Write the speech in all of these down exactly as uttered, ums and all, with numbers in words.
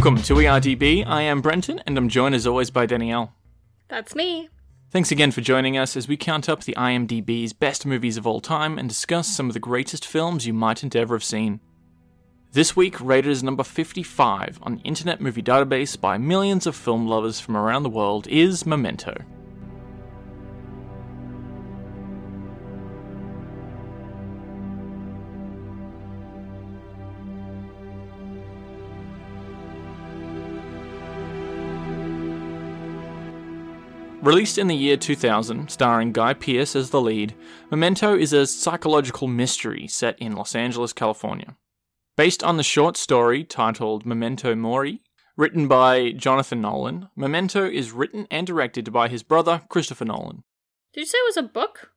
Welcome to E R D B. I am Brenton, and I'm joined as always by Danielle. That's me. Thanks again for joining us as we count up the IMDb's best movies of all time and discuss some of the greatest films you mightn't ever have seen. This week, rated as number fifty-five on the Internet Movie Database by millions of film lovers from around the world, is Memento. Released in the year two thousand, starring Guy Pearce as the lead, Memento is a psychological mystery set in Los Angeles, California. Based on the short story titled Memento Mori, written by Jonathan Nolan, Memento is written and directed by his brother, Christopher Nolan. Did you say it was a book?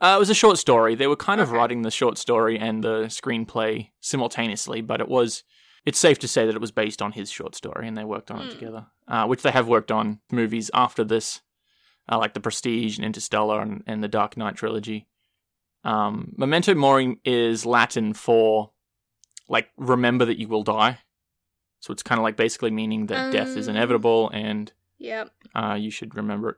Uh, it was a short story. They were kind okay. of writing the short story and the screenplay simultaneously, but it was... It's safe to say that it was based on his short story, and they worked on mm. it together, uh, which they have worked on movies after this, uh, like The Prestige and Interstellar and, and The Dark Knight Trilogy. Um, Memento Mori is Latin for... like, remember that you will die. So it's kind of like basically meaning that um, death is inevitable and yep. uh, you should remember it.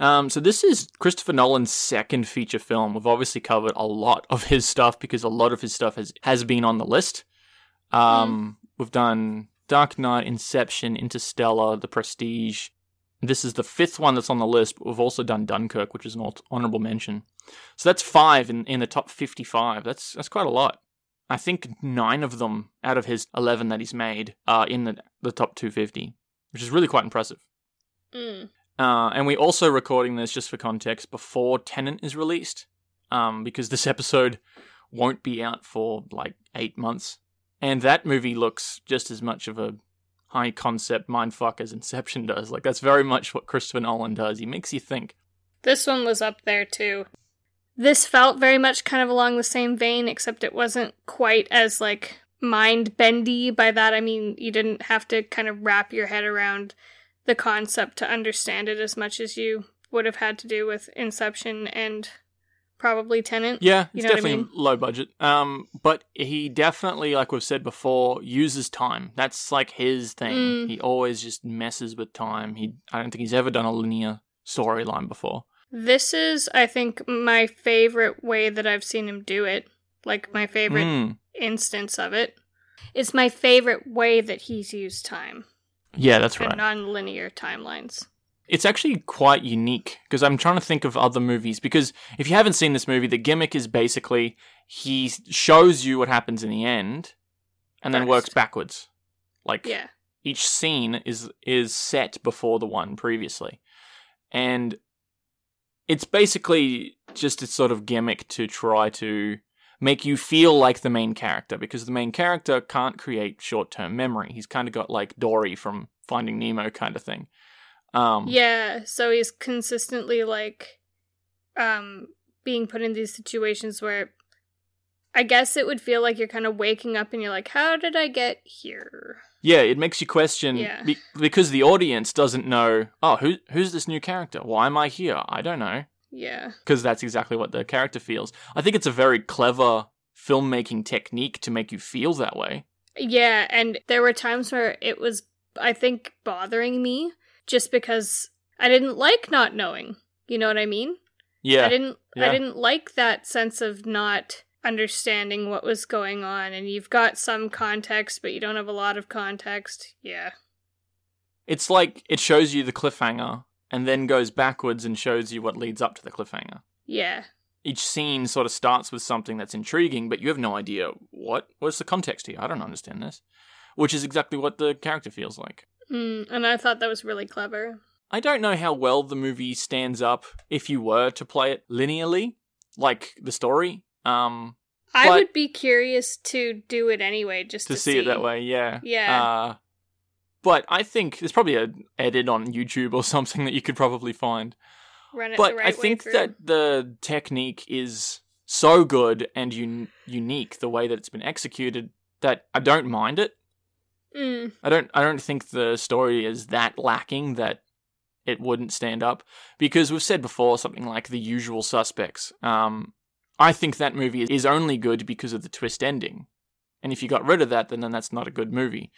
Um, so this is Christopher Nolan's second feature film. We've obviously covered a lot of his stuff because a lot of his stuff has, has been on the list. Um, mm. We've done Dark Knight, Inception, Interstellar, The Prestige. This is the fifth one that's on the list, but we've also done Dunkirk, which is an honorable mention. So that's five in, in the top fifty-five. That's that's quite a lot. I think nine of them out of his eleven that he's made are in the, the top two hundred fifty, which is really quite impressive. Mm. Uh, and we're also recording this, just for context, before Tenet is released, um, because this episode won't be out for like eight months. And that movie looks just as much of a high-concept mindfuck as Inception does. Like, that's very much what Christopher Nolan does. He makes you think. This one was up there, too. This felt very much kind of along the same vein, except it wasn't quite as, like, mind-bendy. By that, I mean, you didn't have to kind of wrap your head around the concept to understand it as much as you would have had to do with Inception and probably Tenet. Yeah, it's you know definitely I mean? low budget. Um, but he definitely, like we've said before, uses time. That's, like, his thing. Mm. He always just messes with time. He, I don't think he's ever done a linear storyline before. This is, I think, my favorite way that I've seen him do it. Like, my favorite mm. instance of it. It's my favorite way that he's used time. Yeah, that's right. And non-linear timelines. It's actually quite unique, because I'm trying to think of other movies. Because if you haven't seen this movie, the gimmick is basically he shows you what happens in the end, and then First. works backwards. Like, yeah. each scene is is set before the one previously. And... it's basically just a sort of gimmick to try to make you feel like the main character, because the main character can't create short-term memory. He's kind of got like Dory from Finding Nemo kind of thing. Um, yeah, so he's consistently like um, being put in these situations where I guess it would feel like you're kind of waking up and you're like, how did I get here? Yeah, it makes you question, yeah. be- because the audience doesn't know, oh, who who's this new character? Why am I here? I don't know. Yeah. Because that's exactly what the character feels. I think it's a very clever filmmaking technique to make you feel that way. Yeah, and there were times where it was, I think, bothering me just because I didn't like not knowing. You know what I mean? Yeah. I didn't. Yeah. I didn't like that sense of not... understanding what was going on, and you've got some context, but you don't have a lot of context. Yeah. It's like it shows you the cliffhanger and then goes backwards and shows you what leads up to the cliffhanger. Yeah. Each scene sort of starts with something that's intriguing, but you have no idea what. What's the context here? I don't understand this. Which is exactly what the character feels like. Mm, and I thought that was really clever. I don't know how well the movie stands up if you were to play it linearly, like the story. Um, I would be curious to do it anyway, just to, to see, see it that way. Yeah, yeah. Uh, but I think there's probably an edit on YouTube or something that you could probably find. Run it but the right I think way that the technique is so good and un- unique the way that it's been executed that I don't mind it. Mm. I don't. I don't think the story is that lacking that it wouldn't stand up, because we've said before something like The Usual Suspects. Um. I think that movie is only good because of the twist ending. And if you got rid of that, then, then that's not a good movie.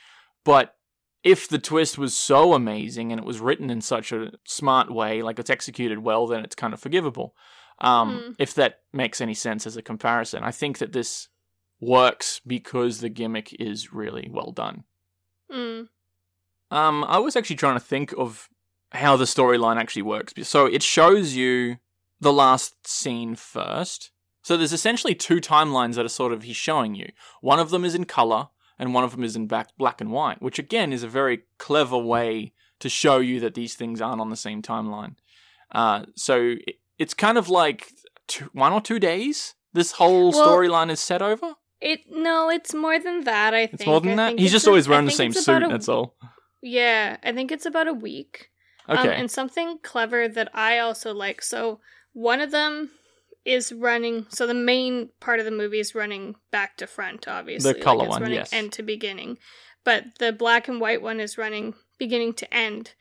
But if the twist was so amazing and it was written in such a smart way, like it's executed well, then it's kind of forgivable. Um, mm. If that makes any sense as a comparison. I think that this works because the gimmick is really well done. Mm. Um, I was actually trying to think of how the storyline actually works. So it shows you the last scene first. So there's essentially two timelines that are sort of he's showing you. One of them is in color, and one of them is in back, black and white, which again is a very clever way to show you that these things aren't on the same timeline. Uh, so it, it's kind of like two, one or two days this whole well, storyline is set over? It No, it's more than that, I it's think. It's more than I that? He's just a, always wearing the same suit, a, that's all. Yeah, I think it's about a week. Okay. Um, and something clever that I also like. So one of them is running, so the main part of the movie is running back to front, obviously. The color like one, yes. End to beginning. But the black and white one is running beginning to end.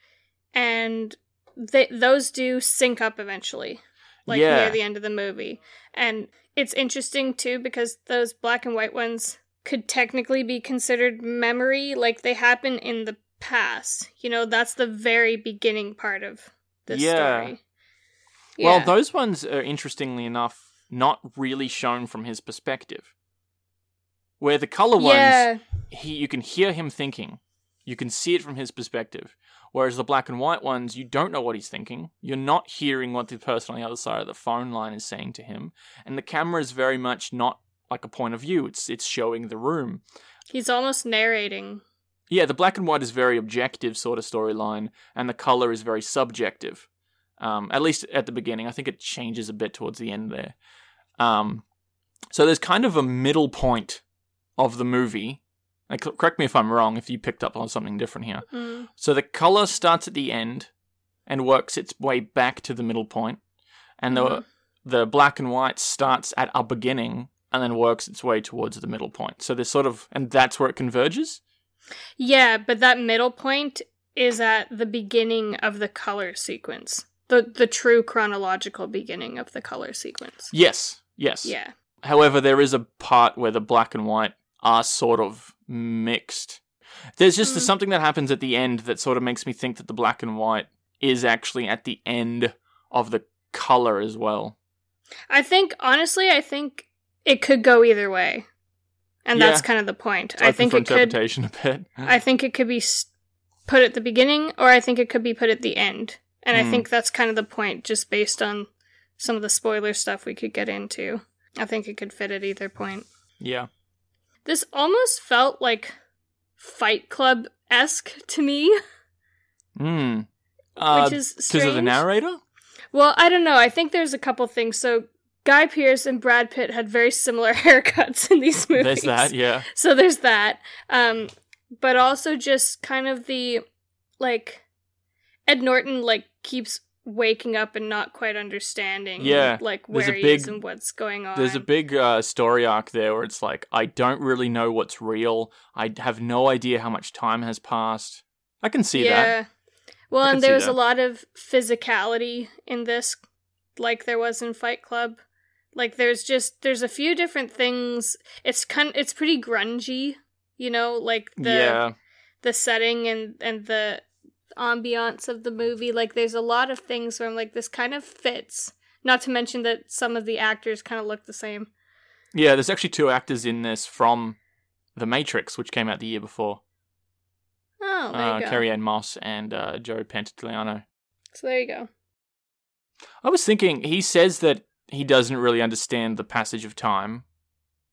And they, those do sync up eventually, like yeah. near the end of the movie. And it's interesting, too, because those black and white ones could technically be considered memory. Like, they happen in the past. You know, that's the very beginning part of the yeah. story. Yeah. Well, those ones are, interestingly enough, not really shown from his perspective. Where the color yeah. ones, he, you can hear him thinking. You can see it from his perspective. Whereas the black and white ones, you don't know what he's thinking. You're not hearing what the person on the other side of the phone line is saying to him. And the camera is very much not like a point of view. It's it's showing the room. He's almost narrating. Yeah, the black and white is very objective sort of storyline. And the color is very subjective. Um, at least at the beginning. I think it changes a bit towards the end there. Um, so there's kind of a middle point of the movie. Now, correct me if I'm wrong, if you picked up on something different here. Mm. So the color starts at the end and works its way back to the middle point. And mm. the the black and white starts at a beginning and then works its way towards the middle point. So there's sort of, and that's where it converges? Yeah, but that middle point is at the beginning of the color sequence. The, the true chronological beginning of the color sequence. Yes, yes. Yeah. However, there is a part where the black and white are sort of mixed. There's just mm. there's something that happens at the end that sort of makes me think that the black and white is actually at the end of the color as well. I think, honestly, I think it could go either way. And yeah. that's kind of the point. It's I think for it interpretation could, a bit. I think it could be put at the beginning, or I think it could be put at the end. And mm. I think that's kind of the point, just based on some of the spoiler stuff we could get into. I think it could fit at either point. Yeah. This almost felt like Fight Club-esque to me. Hmm. Uh, which is strange. Because of the narrator? Well, I don't know. I think there's a couple things. So Guy Pearce and Brad Pitt had very similar haircuts in these movies. There's that, yeah. So there's that. Um, but also just kind of the, like, Ed Norton, like, keeps waking up and not quite understanding yeah. like where he big, is and what's going on. There's a big uh, story arc there where it's like, I don't really know what's real. I have no idea how much time has passed. I can see yeah. that. Well, and there was that. a lot of physicality in this, like there was in Fight Club. Like there's just, there's a few different things. It's kind of, it's pretty grungy, you know, like the yeah. the setting and, and the ambiance of the movie. Like there's a lot of things where I'm like, this kind of fits, not to mention that some of the actors kind of look the same. Yeah, there's actually two actors in this from The Matrix, which came out the year before. Oh, there uh, you go. Carrie Ann Moss and uh, Joe Pantoliano. So there you go. I was thinking, he says that he doesn't really understand the passage of time,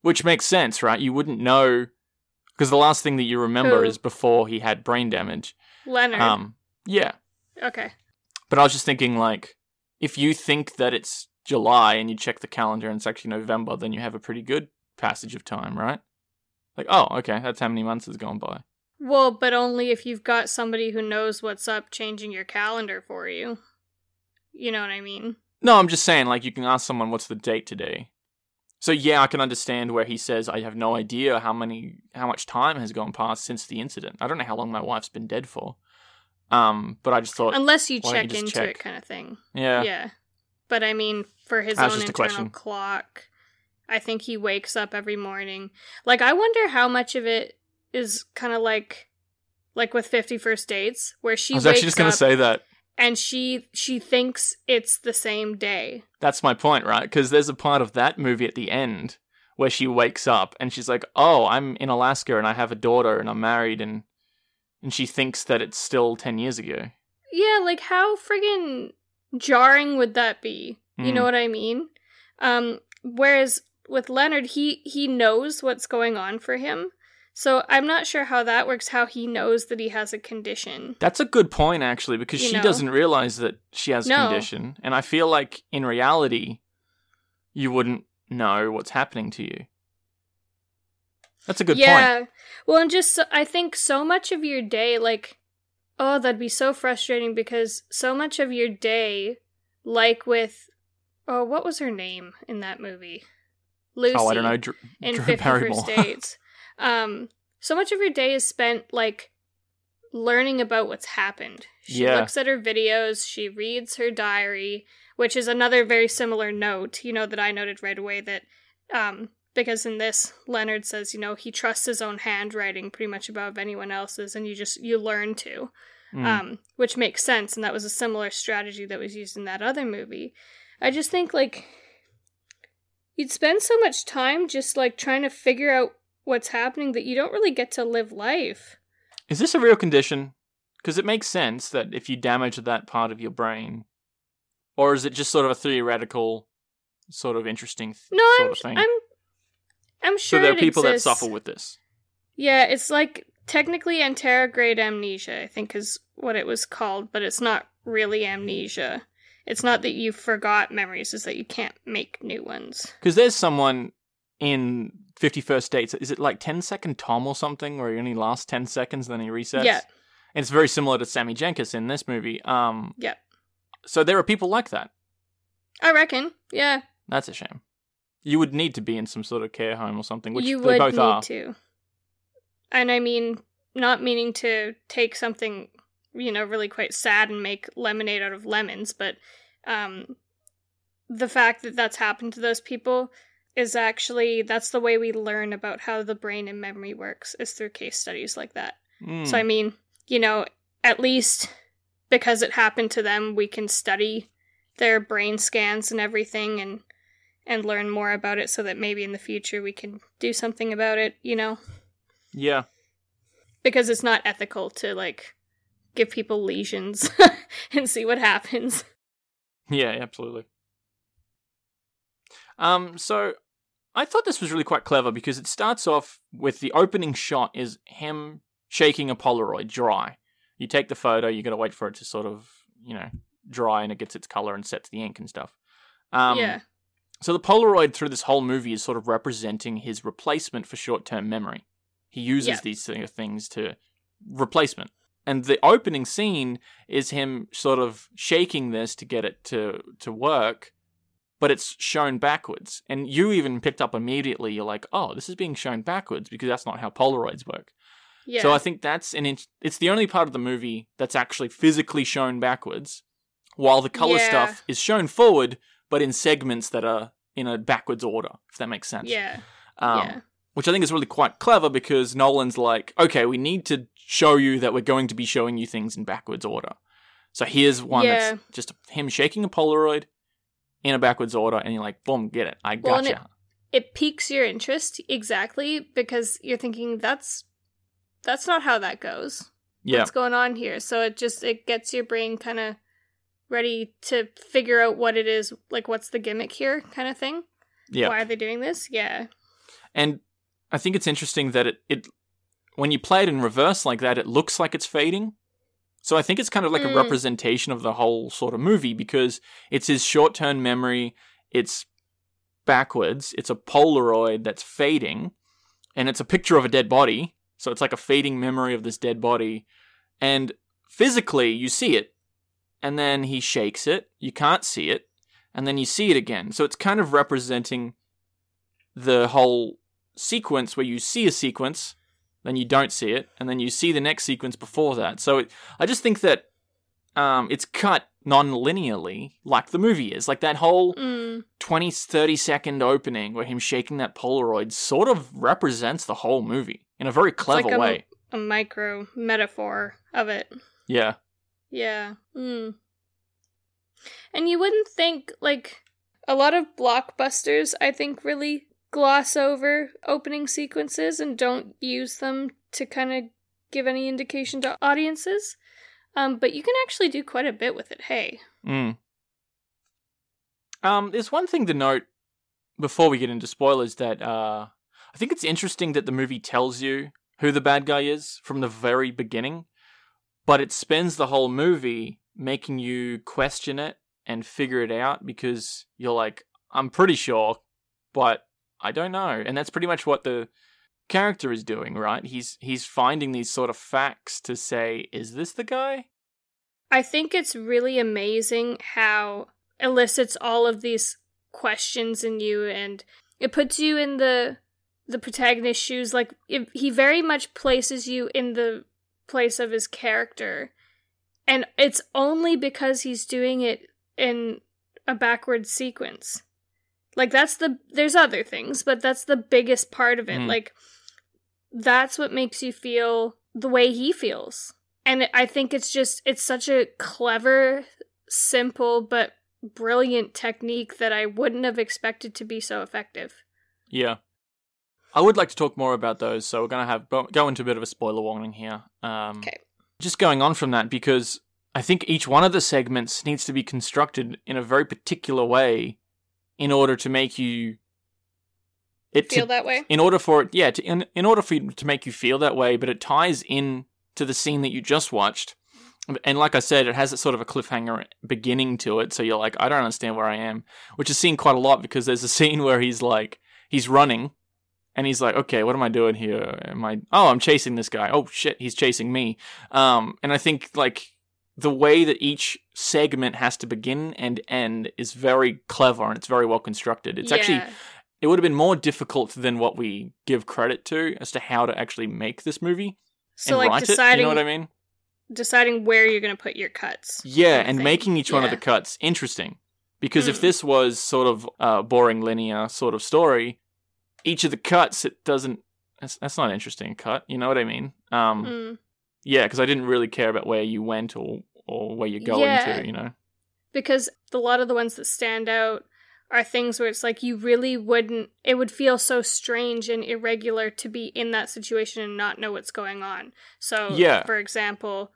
which makes sense, right? You wouldn't know, because the last thing that you remember Who? is before he had brain damage. Leonard. Um, yeah. Okay. But I was just thinking, like, if you think that it's July and you check the calendar and it's actually November, then you have a pretty good passage of time, right? Like, oh, okay, that's how many months has gone by. Well, but only if you've got somebody who knows what's up changing your calendar for you. You know what I mean? No, I'm just saying, like, you can ask someone, what's the date today? So, yeah, I can understand where he says, I have no idea how many, how much time has gone past since the incident. I don't know how long my wife's been dead for. Um, but I just thought... Unless you check you into check? it kind of thing. Yeah. Yeah. But, I mean, for his That's own internal clock, I think he wakes up every morning. Like, I wonder how much of it is kind of like like with fifty First Dates, where she I was wakes actually just going to say that. And she she thinks it's the same day. That's my point, right? Because there's a part of that movie at the end where she wakes up and she's like, oh, I'm in Alaska and I have a daughter and I'm married, and and she thinks that it's still ten years ago. Yeah, like how friggin' jarring would that be? You mm. know what I mean? Um, whereas with Leonard, he, he knows what's going on for him. So I'm not sure how that works, how he knows that he has a condition. That's a good point, actually, because you she know? doesn't realize that she has no. a condition. And I feel like in reality, you wouldn't know what's happening to you. That's a good yeah. point. Yeah. Well, and just, I think so much of your day, like, oh, that'd be so frustrating because so much of your day, like with, oh, what was her name in that movie? Lucy. Oh, I don't know. Dr- in Drew fifty Barrymore. First Dates. Um, so much of your day is spent, like, learning about what's happened. She yeah. looks at her videos, she reads her diary, which is another very similar note, you know, that I noted right away that, um, because in this, Leonard says, you know, he trusts his own handwriting pretty much above anyone else's, and you just, you learn to, mm. um, which makes sense, and that was a similar strategy that was used in that other movie. I just think, like, you'd spend so much time just, like, trying to figure out what's happening that you don't really get to live life. Is this a real condition? Because it makes sense that if you damage that part of your brain, or is it just sort of a theoretical, sort of interesting th- no, sort I'm, of thing? No, I'm, I'm sure. So there are it people exists. that suffer with this. Yeah, it's like technically anterograde amnesia, I think, is what it was called, but it's not really amnesia. It's not that you forgot memories; it's that you can't make new ones. Because there's someone in fifty First Dates, is it like ten second Tom or something, where he only lasts ten seconds and then he resets? Yeah. And it's very similar to Sammy Jankis in this movie. Um, yeah. So there are people like that. I reckon, yeah. That's a shame. You would need to be in some sort of care home or something, which you they would both need are. to. And I mean, not meaning to take something, you know, really quite sad and make lemonade out of lemons, but um, the fact that that's happened to those people is actually, that's the way we learn about how the brain and memory works, is through case studies like that. Mm. So, I mean, you know, at least because it happened to them, we can study their brain scans and everything and and learn more about it so that maybe in the future we can do something about it, you know? Yeah. Because it's not ethical to, like, give people lesions and see what happens. Yeah, absolutely. Um, so I thought this was really quite clever because it starts off with the opening shot is him shaking a Polaroid dry. You take the photo, you got to wait for it to sort of, you know, dry and it gets its color and sets the ink and stuff. Um, yeah. So the Polaroid through this whole movie is sort of representing his replacement for short-term memory. He uses yeah. these sort of things to replacement. And the opening scene is him sort of shaking this to get it to, to work, but it's shown backwards. And you even picked up immediately, you're like, oh, this is being shown backwards because that's not how Polaroids work. Yeah. So I think that's an in- it's the only part of the movie that's actually physically shown backwards, while the color yeah. stuff is shown forward, but in segments that are in a backwards order, if that makes sense. Yeah. Um, yeah. Which I think is really quite clever because Nolan's like, okay, we need to show you that we're going to be showing you things in backwards order. So here's one yeah. that's just him shaking a Polaroid in a backwards order, and you're like, boom, get it. I gotcha. Well, it, it piques your interest, exactly, because you're thinking, that's that's not how that goes. Yeah. What's going on here? So it just, it gets your brain kind of ready to figure out what it is, like, what's the gimmick here kind of thing. Yeah. Why are they doing this? Yeah. And I think it's interesting that it, it, when you play it in reverse like that, it looks like it's fading. So I think it's kind of like mm. a representation of the whole sort of movie because it's his short-term memory, it's backwards, it's a Polaroid that's fading, and it's a picture of a dead body. So it's like a fading memory of this dead body. And physically, you see it, and then he shakes it, you can't see it, and then you see it again. So it's kind of representing the whole sequence where you see a sequence, then you don't see it, and then you see the next sequence before that. So it, I just think that um, it's cut non-linearly like the movie is. Like that whole mm. twenty, thirty second opening where him shaking that Polaroid sort of represents the whole movie in a very clever like way. a micro metaphor of it. Yeah. Yeah. Mm. And you wouldn't think, like, a lot of blockbusters, I think, really gloss over opening sequences and don't use them to kind of give any indication to audiences. Um, but you can actually do quite a bit with it, hey? Mm. Um, there's one thing to note before we get into spoilers that uh, I think it's interesting that the movie tells you who the bad guy is from the very beginning, but it spends the whole movie making you question it and figure it out because you're like, I'm pretty sure, but I don't know. And that's pretty much what the character is doing, right? He's he's finding these sort of facts to say, is this the guy? I think it's really amazing how it elicits all of these questions in you, and it puts you in the the protagonist's shoes. Like, it, he very much places you in the place of his character. And it's only because he's doing it in a backward sequence. Like, that's the... There's other things, but that's the biggest part of it. Mm. Like, that's what makes you feel the way he feels. And I think it's just... It's such a clever, simple, but brilliant technique that I wouldn't have expected to be so effective. Yeah. I would like to talk more about those, so we're going to have... Go into a bit of a spoiler warning here. Um, okay. Just going on from that, because I think each one of the segments needs to be constructed in a very particular way in order to make you... It feel to, that way? In order for it, yeah, to, in, in order for you to make you feel that way, but it ties in to the scene that you just watched. And like I said, it has a sort of a cliffhanger beginning to it, so you're like, I don't understand where I am, which is seen quite a lot because there's a scene where he's like, he's running, and he's like, okay, what am I doing here? Am I? Oh, I'm chasing this guy. Oh, shit, he's chasing me. Um, and I think, like, the way that each segment has to begin and end is very clever and it's very well constructed. It's yeah. actually, it would have been more difficult than what we give credit to as to how to actually make this movie so, and like, write deciding, it. You know what I mean? Deciding where you're going to put your cuts. Yeah, and thing. making each yeah. one of the cuts interesting. Because mm. if this was sort of a boring, linear sort of story... Each of the cuts, it doesn't... That's, that's not an interesting cut. You know what I mean? Um, mm. Yeah, because I didn't really care about where you went or, or where you're going yeah, to, you know? Because a lot of the ones that stand out are things where it's like you really wouldn't... It would feel so strange and irregular to be in that situation and not know what's going on. So, yeah. for example,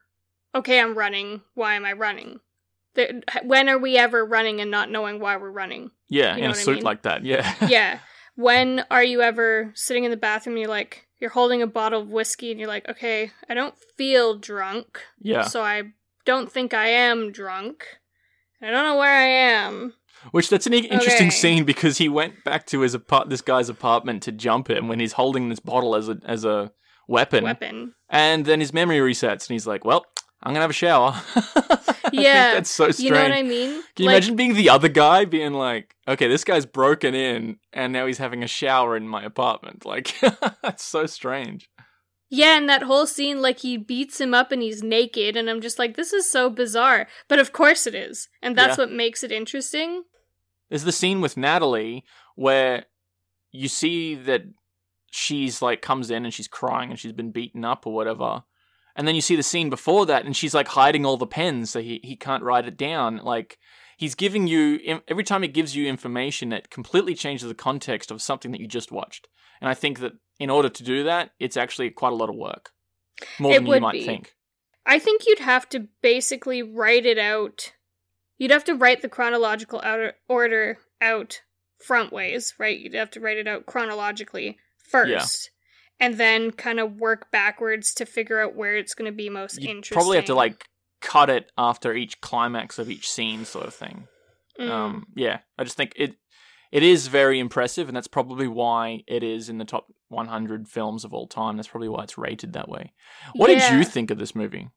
okay, I'm running. Why am I running? The, when are we ever running and not knowing why we're running? Yeah, you know in a suit I mean? like that, yeah. Yeah. When are you ever sitting in the bathroom and you're like, you're holding a bottle of whiskey and you're like, okay, I don't feel drunk. Yeah. So I don't think I am drunk. I don't know where I am. Which, that's an interesting okay. scene because he went back to his apart- this guy's apartment to jump him when he's holding this bottle as a as a weapon. Weapon. And then his memory resets and he's like, well, I'm going to have a shower. Yeah. That's so strange. You know what I mean? Can you like, imagine being the other guy being like, okay, this guy's broken in and now he's having a shower in my apartment. Like, that's so strange. Yeah, and that whole scene, like, he beats him up and he's naked and I'm just like, this is so bizarre. But of course it is. And that's yeah. what makes it interesting. There's the scene with Natalie where you see that she's like, comes in and she's crying and she's been beaten up or whatever. And then you see the scene before that, and she's, like, hiding all the pens so he, he can't write it down. Like, he's giving you... Every time he gives you information, it completely changes the context of something that you just watched. And I think that in order to do that, it's actually quite a lot of work. More it than you might be. think. I think you'd have to basically write it out. You'd have to write the chronological order out front ways, right? You'd have to write it out chronologically first. Yeah. And then kind of work backwards to figure out where it's going to be most you interesting. You probably have to, like, cut it after each climax of each scene sort of thing. Mm. Um, yeah, I just think it it is very impressive, and that's probably why it is in the top one hundred films of all time. That's probably why it's rated that way. What yeah. did you think of this movie?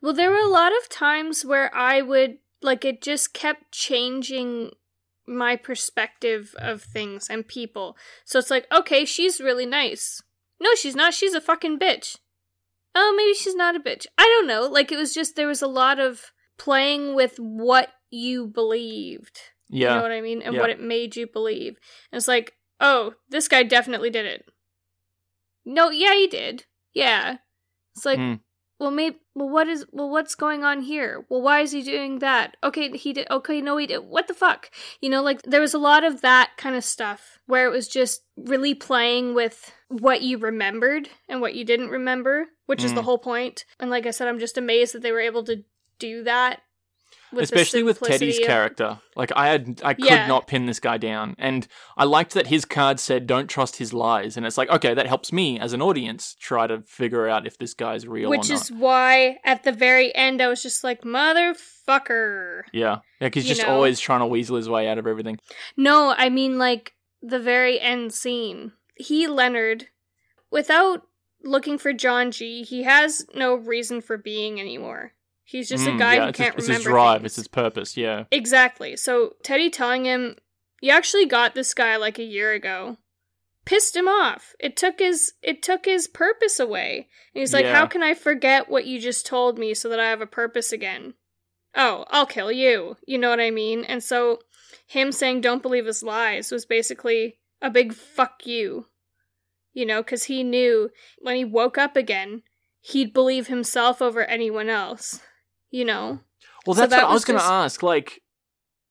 Well, there were a lot of times where I would, like, it just kept changing my perspective of things and people. So it's like, okay, she's really nice. No, she's not. She's a fucking bitch. Oh, maybe she's not a bitch. I don't know. Like, it was just, there was a lot of playing with what you believed. Yeah. You know what I mean? And yeah. what it made you believe. And it's like, oh, this guy definitely did it. No, yeah, he did. Yeah. It's like, mm. well, maybe, well, what is, well, what's going on here? Well, why is he doing that? Okay, he did, okay, no, he did, what the fuck? You know, like, there was a lot of that kind of stuff where it was just really playing with what you remembered and what you didn't remember, which mm. is the whole point. And like I said, I'm just amazed that they were able to do that. With Especially with Teddy's of... character. Like, I had, I could yeah. not pin this guy down. And I liked that his card said, don't trust his lies. And it's like, okay, that helps me as an audience try to figure out if this guy's real Which or not. Which is why, at the very end, I was just like, motherfucker. Yeah. Yeah, because he's just know? always trying to weasel his way out of everything. No, I mean, like, the very end scene. He, Leonard, without looking for John G., he has no reason for being anymore. He's just mm, a guy yeah, who can't his, remember. It's his drive, things. It's his purpose, yeah. Exactly. So Teddy telling him, you actually got this guy like a year ago, pissed him off. It took his it took his purpose away. And he's like, yeah. how can I forget what you just told me so that I have a purpose again? Oh, I'll kill you. You know what I mean? And so him saying don't believe his lies was basically a big fuck you. You know, because he knew when he woke up again, he'd believe himself over anyone else. You know? Well, that's so that what I was, was going to just... ask. Like,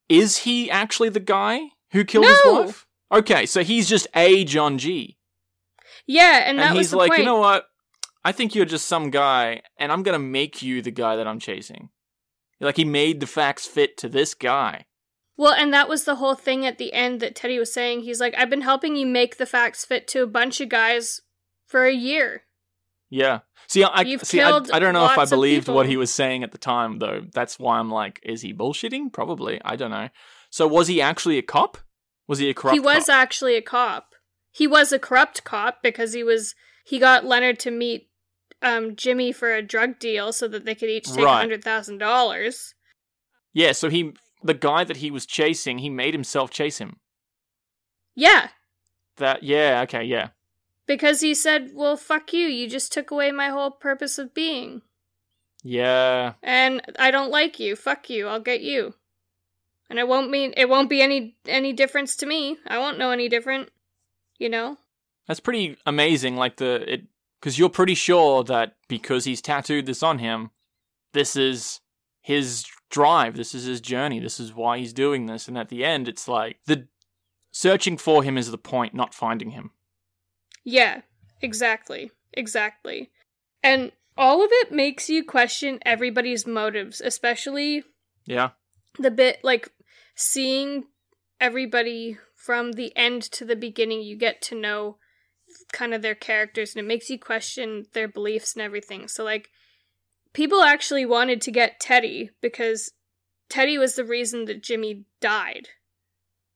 is he actually the guy who killed no! his wife? Okay, so he's just a John G. Yeah, and, and that was the like, point. And he's like, you know what? I think you're just some guy, and I'm going to make you the guy that I'm chasing. Like, he made the facts fit to this guy. Well, and that was the whole thing at the end that Teddy was saying. He's like, I've been helping you make the facts fit to a bunch of guys for a year. Yeah. See, I You've see, I, I don't know if I believed what he was saying at the time, though. That's why I'm like, is he bullshitting? Probably. I don't know. So was he actually a cop? Was he a corrupt cop? He was cop? actually a cop. He was a corrupt cop because he was. He got Leonard to meet um, Jimmy for a drug deal so that they could each take right. one hundred thousand dollars. Yeah, so he, the guy that he was chasing, he made himself chase him. Yeah. That. Yeah, okay, yeah. Because he said, well, fuck you, you just took away my whole purpose of being. Yeah. And I don't like you, fuck you, I'll get you. And it won't mean it won't be any any difference to me. I won't know any different, you know? That's pretty amazing, like the it because you're pretty sure that because he's tattooed this on him, this is his drive, this is his journey, this is why he's doing this, and at the end it's like the searching for him is the point, not finding him. Yeah, exactly. Exactly. And all of it makes you question everybody's motives, especially yeah. the bit, like, seeing everybody from the end to the beginning, you get to know kind of their characters, and it makes you question their beliefs and everything. So, like, people actually wanted to get Teddy, because Teddy was the reason that Jimmy died.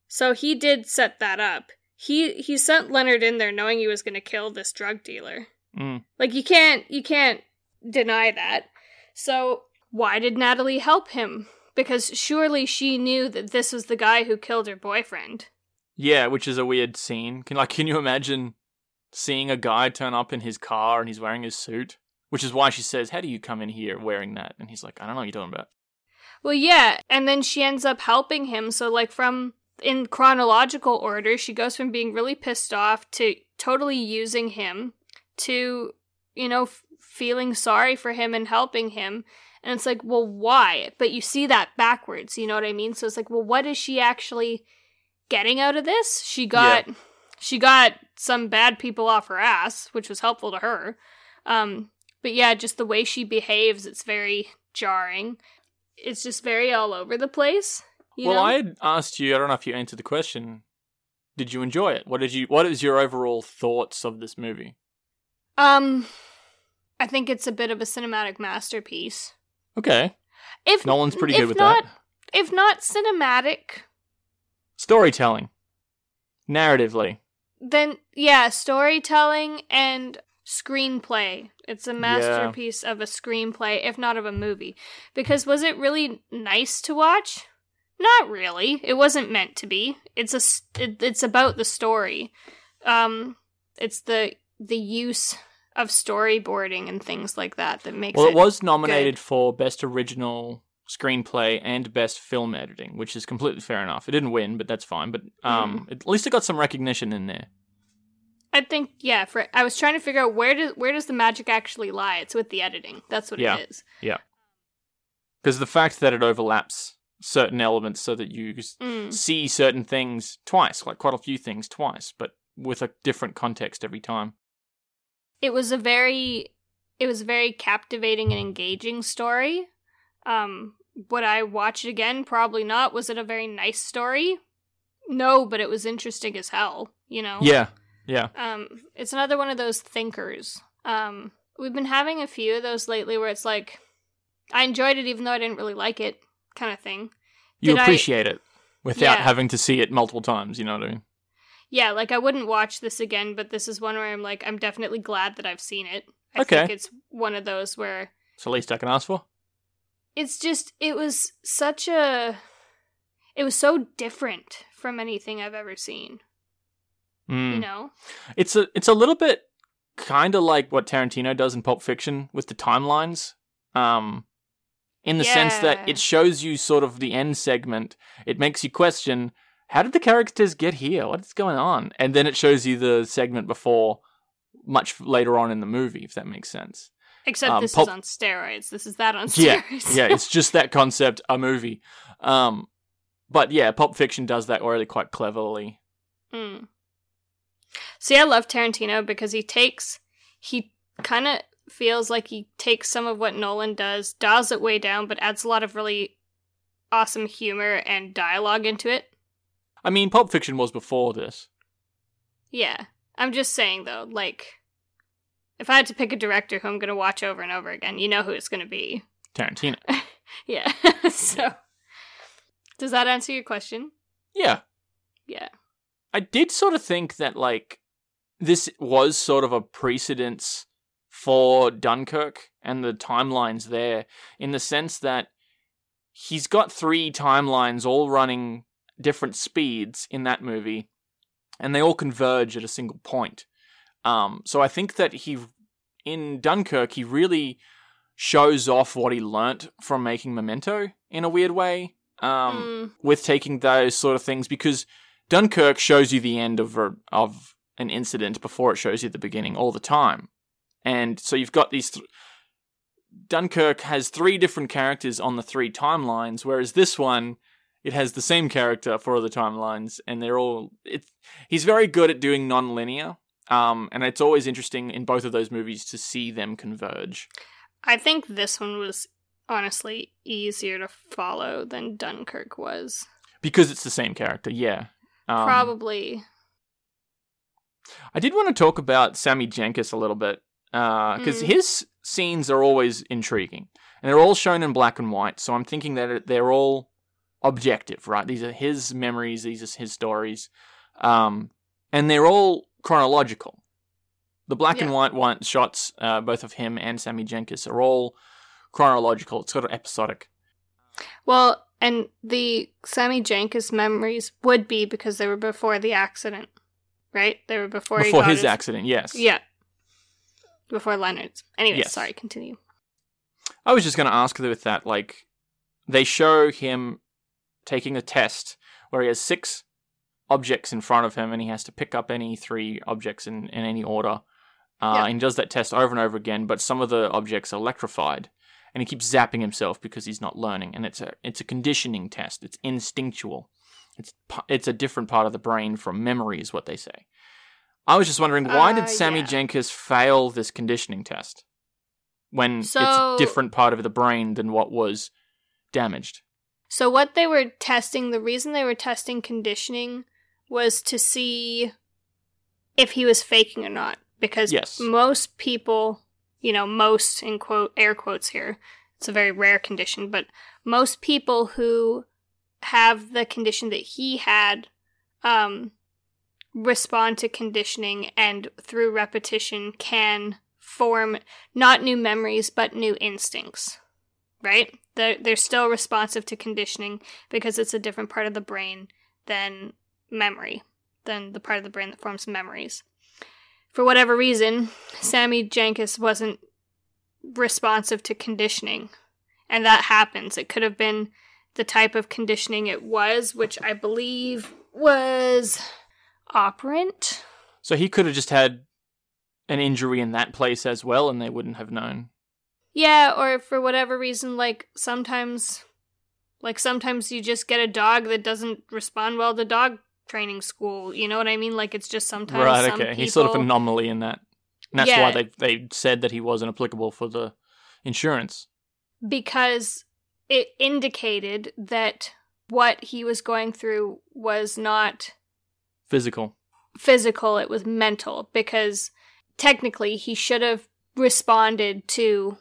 So he did set that up. He he sent Leonard in there knowing he was going to kill this drug dealer. Mm. Like, you can't you can't deny that. So why did Natalie help him? Because surely she knew that this was the guy who killed her boyfriend. Yeah, which is a weird scene. Can like can you imagine seeing a guy turn up in his car and he's wearing his suit? Which is why she says, "How do you come in here wearing that?" And he's like, "I don't know what you're talking about." Well, yeah, and then she ends up helping him. So like from. In chronological order, she goes from being really pissed off to totally using him to, you know, f- feeling sorry for him and helping him. And it's like, well, why? But you see that backwards, you know what I mean? So it's like, well, what is she actually getting out of this? She got yeah. she got some bad people off her ass, which was helpful to her. Um, but yeah, just the way she behaves, it's very jarring. It's just very all over the place. You well, know? I had asked you, I don't know if you answered the question, did you enjoy it? What did you? What is your overall thoughts of this movie? Um, I think it's a bit of a cinematic masterpiece. Okay. If Nolan's pretty if good with not, that. If not cinematic. Storytelling. Narratively. Then, yeah, storytelling and screenplay. It's a masterpiece yeah. of a screenplay, if not of a movie. Because was it really nice to watch? Not really. It wasn't meant to be. It's a. It, it's about the story. Um, it's the the use of storyboarding and things like that that makes. Well, it, it was nominated good. for Best Original Screenplay and Best Film Editing, which is completely fair enough. It didn't win, but that's fine. But um, mm. at least it got some recognition in there. I think, yeah, for I was trying to figure out where does where does the magic actually lie? It's with the editing. That's what yeah. it is. Yeah. Because the fact that it overlaps certain elements so that you mm. see certain things twice, like quite a few things twice, but with a different context every time. It was a very it was a very captivating and engaging story. Um, would I watch it again? Probably not. Was it a very nice story? No, but it was interesting as hell, you know? Yeah, yeah. Um, it's another one of those thinkers. Um, we've been having a few of those lately where it's like, I enjoyed it even though I didn't really like it, kind of thing. You Did appreciate I... it without yeah. having to see it multiple times, you know what I mean? Yeah, like I wouldn't watch this again, but this is one where I'm like, I'm definitely glad that I've seen it. I okay. think it's one of those where... It's the least I can ask for? It's just, it was such a... It was so different from anything I've ever seen. Mm. You know? It's a, it's a little bit kind of like what Tarantino does in Pulp Fiction with the timelines. Um, in the yeah. sense that it shows you sort of the end segment. It makes you question, how did the characters get here? What is going on? And then it shows you the segment before, much later on in the movie, if that makes sense. Except um, this Pulp- is on steroids. This is that on steroids. Yeah, yeah, it's just that concept, a movie. Um, but yeah, Pulp Fiction does that really quite cleverly. Mm. See, I love Tarantino because he takes, he kind of feels like he takes some of what Nolan does, dials it way down, but adds a lot of really awesome humor and dialogue into it. I mean, Pulp Fiction was before this. Yeah. I'm just saying, though, like, if I had to pick a director who I'm going to watch over and over again, you know who it's going to be. Tarantino. yeah. so, yeah. Does that answer your question? Yeah. Yeah. I did sort of think that, like, this was sort of a precedence for Dunkirk and the timelines there, in the sense that he's got three timelines all running different speeds in that movie, and they all converge at a single point. Um, so I think that he, in Dunkirk, he really shows off what he learnt from making Memento in a weird way, um, mm. with taking those sort of things, because Dunkirk shows you the end of a, of an incident before it shows you the beginning all the time. And so you've got these... Th- Dunkirk has three different characters on the three timelines, whereas this one... It has the same character for other timelines, and they're all... It, he's very good at doing non-linear, um, and it's always interesting in both of those movies to see them converge. I think this one was, honestly, easier to follow than Dunkirk was. Because it's the same character, yeah. Um, Probably. I did want to talk about Sammy Jankis a little bit, because uh, mm. his scenes are always intriguing, and they're all shown in black and white, so I'm thinking that they're all... objective, right? These are his memories, these are his stories, um, and they're all chronological. The black yeah. and white one shots, uh, both of him and Sammy Jankis, are all chronological. It's sort of episodic. Well, and the Sammy Jankis memories would be because they were before the accident, right? They were before before he got his, his accident. Yes. Yeah. Before Leonard's. Anyway, yes. sorry. Continue. I was just going to ask with that, like, they show him taking a test where he has six objects in front of him and he has to pick up any three objects in, in any order. Uh, yeah. And he does that test over and over again, but some of the objects are electrified and he keeps zapping himself because he's not learning. And it's a it's a conditioning test. It's instinctual. It's it's a different part of the brain from memory is what they say. I was just wondering, why uh, did Sammy yeah. Jankis fail this conditioning test when so... it's a different part of the brain than what was damaged? So what they were testing, the reason they were testing conditioning was to see if he was faking or not. Because yes. most people, you know, most in quote air quotes here, it's a very rare condition, but most people who have the condition that he had um, respond to conditioning and through repetition can form not new memories, but new instincts, right? They're, they're still responsive to conditioning because it's a different part of the brain than memory, than the part of the brain that forms memories. For whatever reason, Sammy Jankis wasn't responsive to conditioning, and that happens. It could have been the type of conditioning it was, which I believe was operant, So he could have just had an injury in that place as well, and they wouldn't have known. Yeah, or for whatever reason, like, sometimes... Like, sometimes you just get a dog that doesn't respond well to dog training school. You know what I mean? Like, it's just sometimes right, okay. some people... He's sort of an anomaly in that. And that's yeah. why they they said that he wasn't applicable for the insurance. Because it indicated that what he was going through was not... Physical. Physical, it was mental. Because technically, he should have responded to...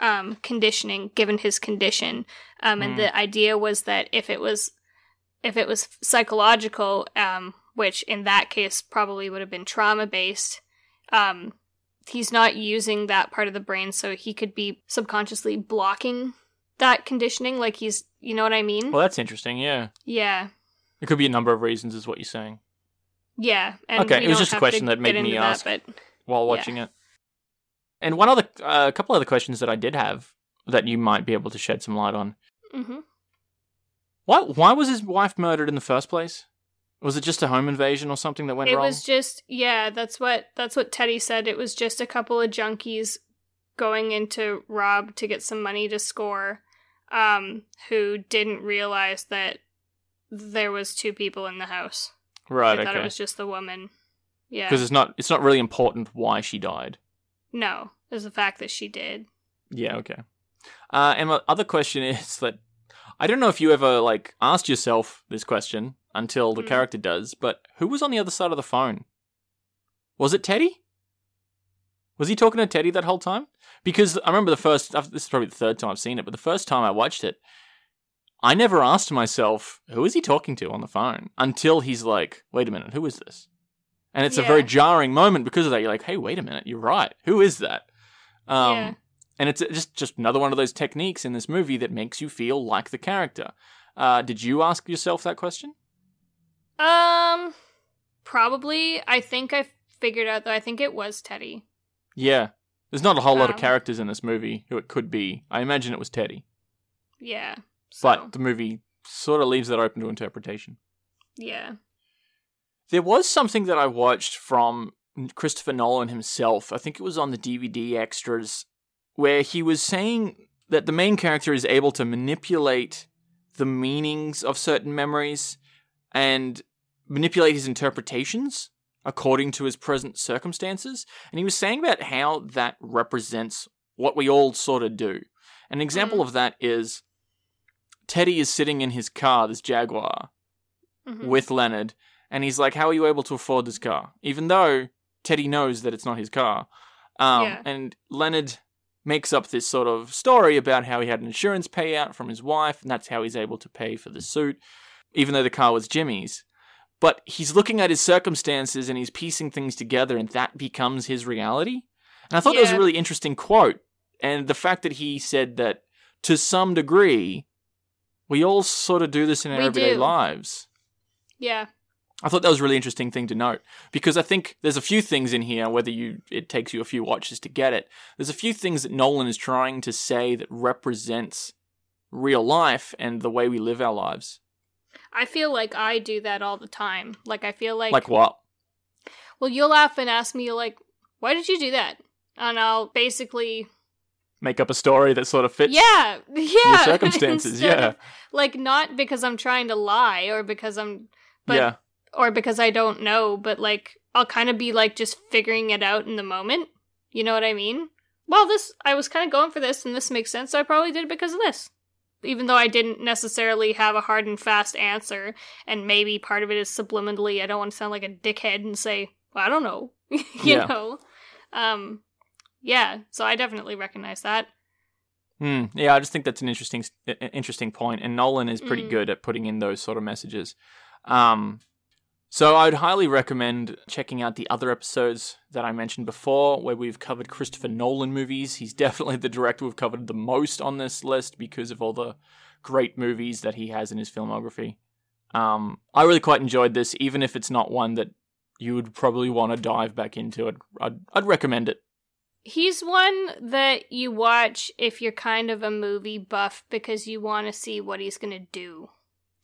Um, conditioning, given his condition, um, and mm. the idea was that if it was, if it was psychological, um, which in that case probably would have been trauma based, um, he's not using that part of the brain, so he could be subconsciously blocking that conditioning. Like he's, you know what I mean? Well, that's interesting. Yeah. Yeah. It could be a number of reasons, is what you're saying. Yeah. And okay, it was just a question that made me ask that, but, while watching yeah. it. And one other, a uh, couple other questions that I did have that you might be able to shed some light on. Mm-hmm. Why, why was his wife murdered in the first place? Was it just a home invasion or something that went it wrong? It was just, yeah, that's what that's what Teddy said. It was just a couple of junkies going into rob to get some money to score, um, who didn't realize that there was two people in the house. Right. They okay. thought it was just the woman. Yeah. Because it's not it's not really important why she died. No, there's the fact that she did. Yeah, okay. Uh, and my other question is that, I don't know if you ever, like, asked yourself this question until the mm. character does, but who was on the other side of the phone? Was it Teddy? Was he talking to Teddy that whole time? Because I remember the first, this is probably the third time I've seen it, but the first time I watched it, I never asked myself, who is he talking to on the phone? Until he's like, wait a minute, who is this? And it's yeah. a very jarring moment because of that. You're like, hey, wait a minute, you're right. Who is that? Um, yeah. And it's just, just another one of those techniques in this movie that makes you feel like the character. Uh, did you ask yourself that question? Um, probably. I think I figured out, though, I think it was Teddy. Yeah. There's not a whole um, lot of characters in this movie who it could be. I imagine it was Teddy. Yeah. So. But the movie sort of leaves that open to interpretation. Yeah. There was something that I watched from Christopher Nolan himself, I think it was on the D V D extras, where he was saying that the main character is able to manipulate the meanings of certain memories and manipulate his interpretations according to his present circumstances. And he was saying about how that represents what we all sort of do. An example of that is Teddy is sitting in his car, this Jaguar, mm-hmm. with Leonard. And he's like, how are you able to afford this car? Even though Teddy knows that it's not his car. Um, yeah. And Leonard makes up this sort of story about how he had an insurance payout from his wife, and that's how he's able to pay for the suit, even though the car was Jimmy's. But he's looking at his circumstances and he's piecing things together, and that becomes his reality. And I thought yeah. that was a really interesting quote. And the fact that he said that, to some degree, we all sort of do this in our we everyday do. lives. Yeah. I thought that was a really interesting thing to note, because I think there's a few things in here, whether you it takes you a few watches to get it, there's a few things that Nolan is trying to say that represents real life and the way we live our lives. I feel like I do that all the time. Like, I feel like... Like what? Well, you'll often ask me, like, why did you do that? And I'll basically... Make up a story that sort of fits yeah, yeah. your circumstances, yeah. Of, like, not because I'm trying to lie or because I'm... But yeah. Or because I don't know, but, like, I'll kind of be, like, just figuring it out in the moment. You know what I mean? Well, this, I was kind of going for this, and this makes sense, so I probably did it because of this. Even though I didn't necessarily have a hard and fast answer, and maybe part of it is subliminally, I don't want to sound like a dickhead and say, well, I don't know. you yeah. know? Um, yeah, so I definitely recognize that. Mm, yeah, I just think that's an interesting, interesting point, and Nolan is pretty mm. good at putting in those sort of messages. Um... So I'd highly recommend checking out the other episodes that I mentioned before, where we've covered Christopher Nolan movies. He's definitely the director we've covered the most on this list because of all the great movies that he has in his filmography. Um, I really quite enjoyed this, even if it's not one that you would probably want to dive back into. I'd, I'd, I'd recommend it. He's one that you watch if you're kind of a movie buff because you want to see what he's going to do.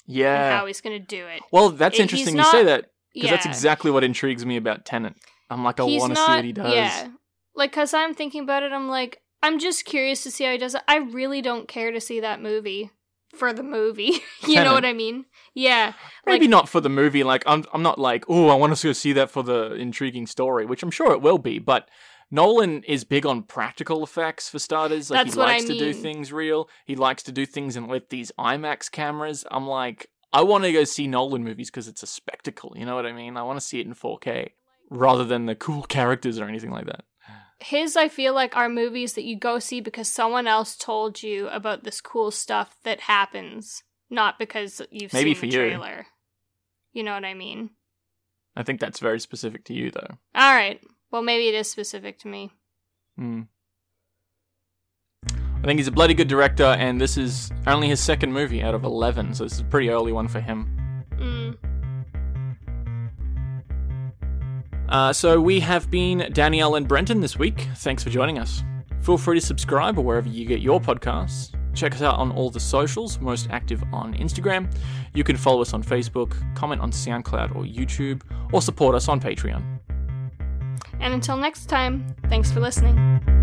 Yeah. And how he's going to do it. Well, that's interesting you say that. Because yeah. that's exactly what intrigues me about Tenet. I'm like, I want to see what he does. Yeah. Like, because I'm thinking about it, I'm like, I'm just curious to see how he does it. I really don't care to see that movie for the movie. you Tenet. know what I mean? Yeah. Maybe like, not for the movie. Like, I'm I'm not like, oh, I want to go see that for the intriguing story, which I'm sure it will be. But Nolan is big on practical effects, for starters. Like, that's he likes I mean. to do things real. He likes to do things and with these IMAX cameras. I'm like, I want to go see Nolan movies because it's a spectacle. You know what I mean? I want to see it in four K rather than the cool characters or anything like that. His, I feel like, are movies that you go see because someone else told you about this cool stuff that happens, not because you've Maybe seen for the trailer. You. you know what I mean? I think that's very specific to you, though. All right. Well, maybe it is specific to me. Hmm. I think he's a bloody good director, and this is only his second movie out of eleven, so this is a pretty early one for him. Mm. Uh, so we have been Danielle and Brenton this week. Thanks for joining us. Feel free to subscribe wherever you get your podcasts. Check us out on all the socials, most active on Instagram. You can follow us on Facebook, comment on SoundCloud or YouTube, or support us on Patreon. And until next time, thanks for listening.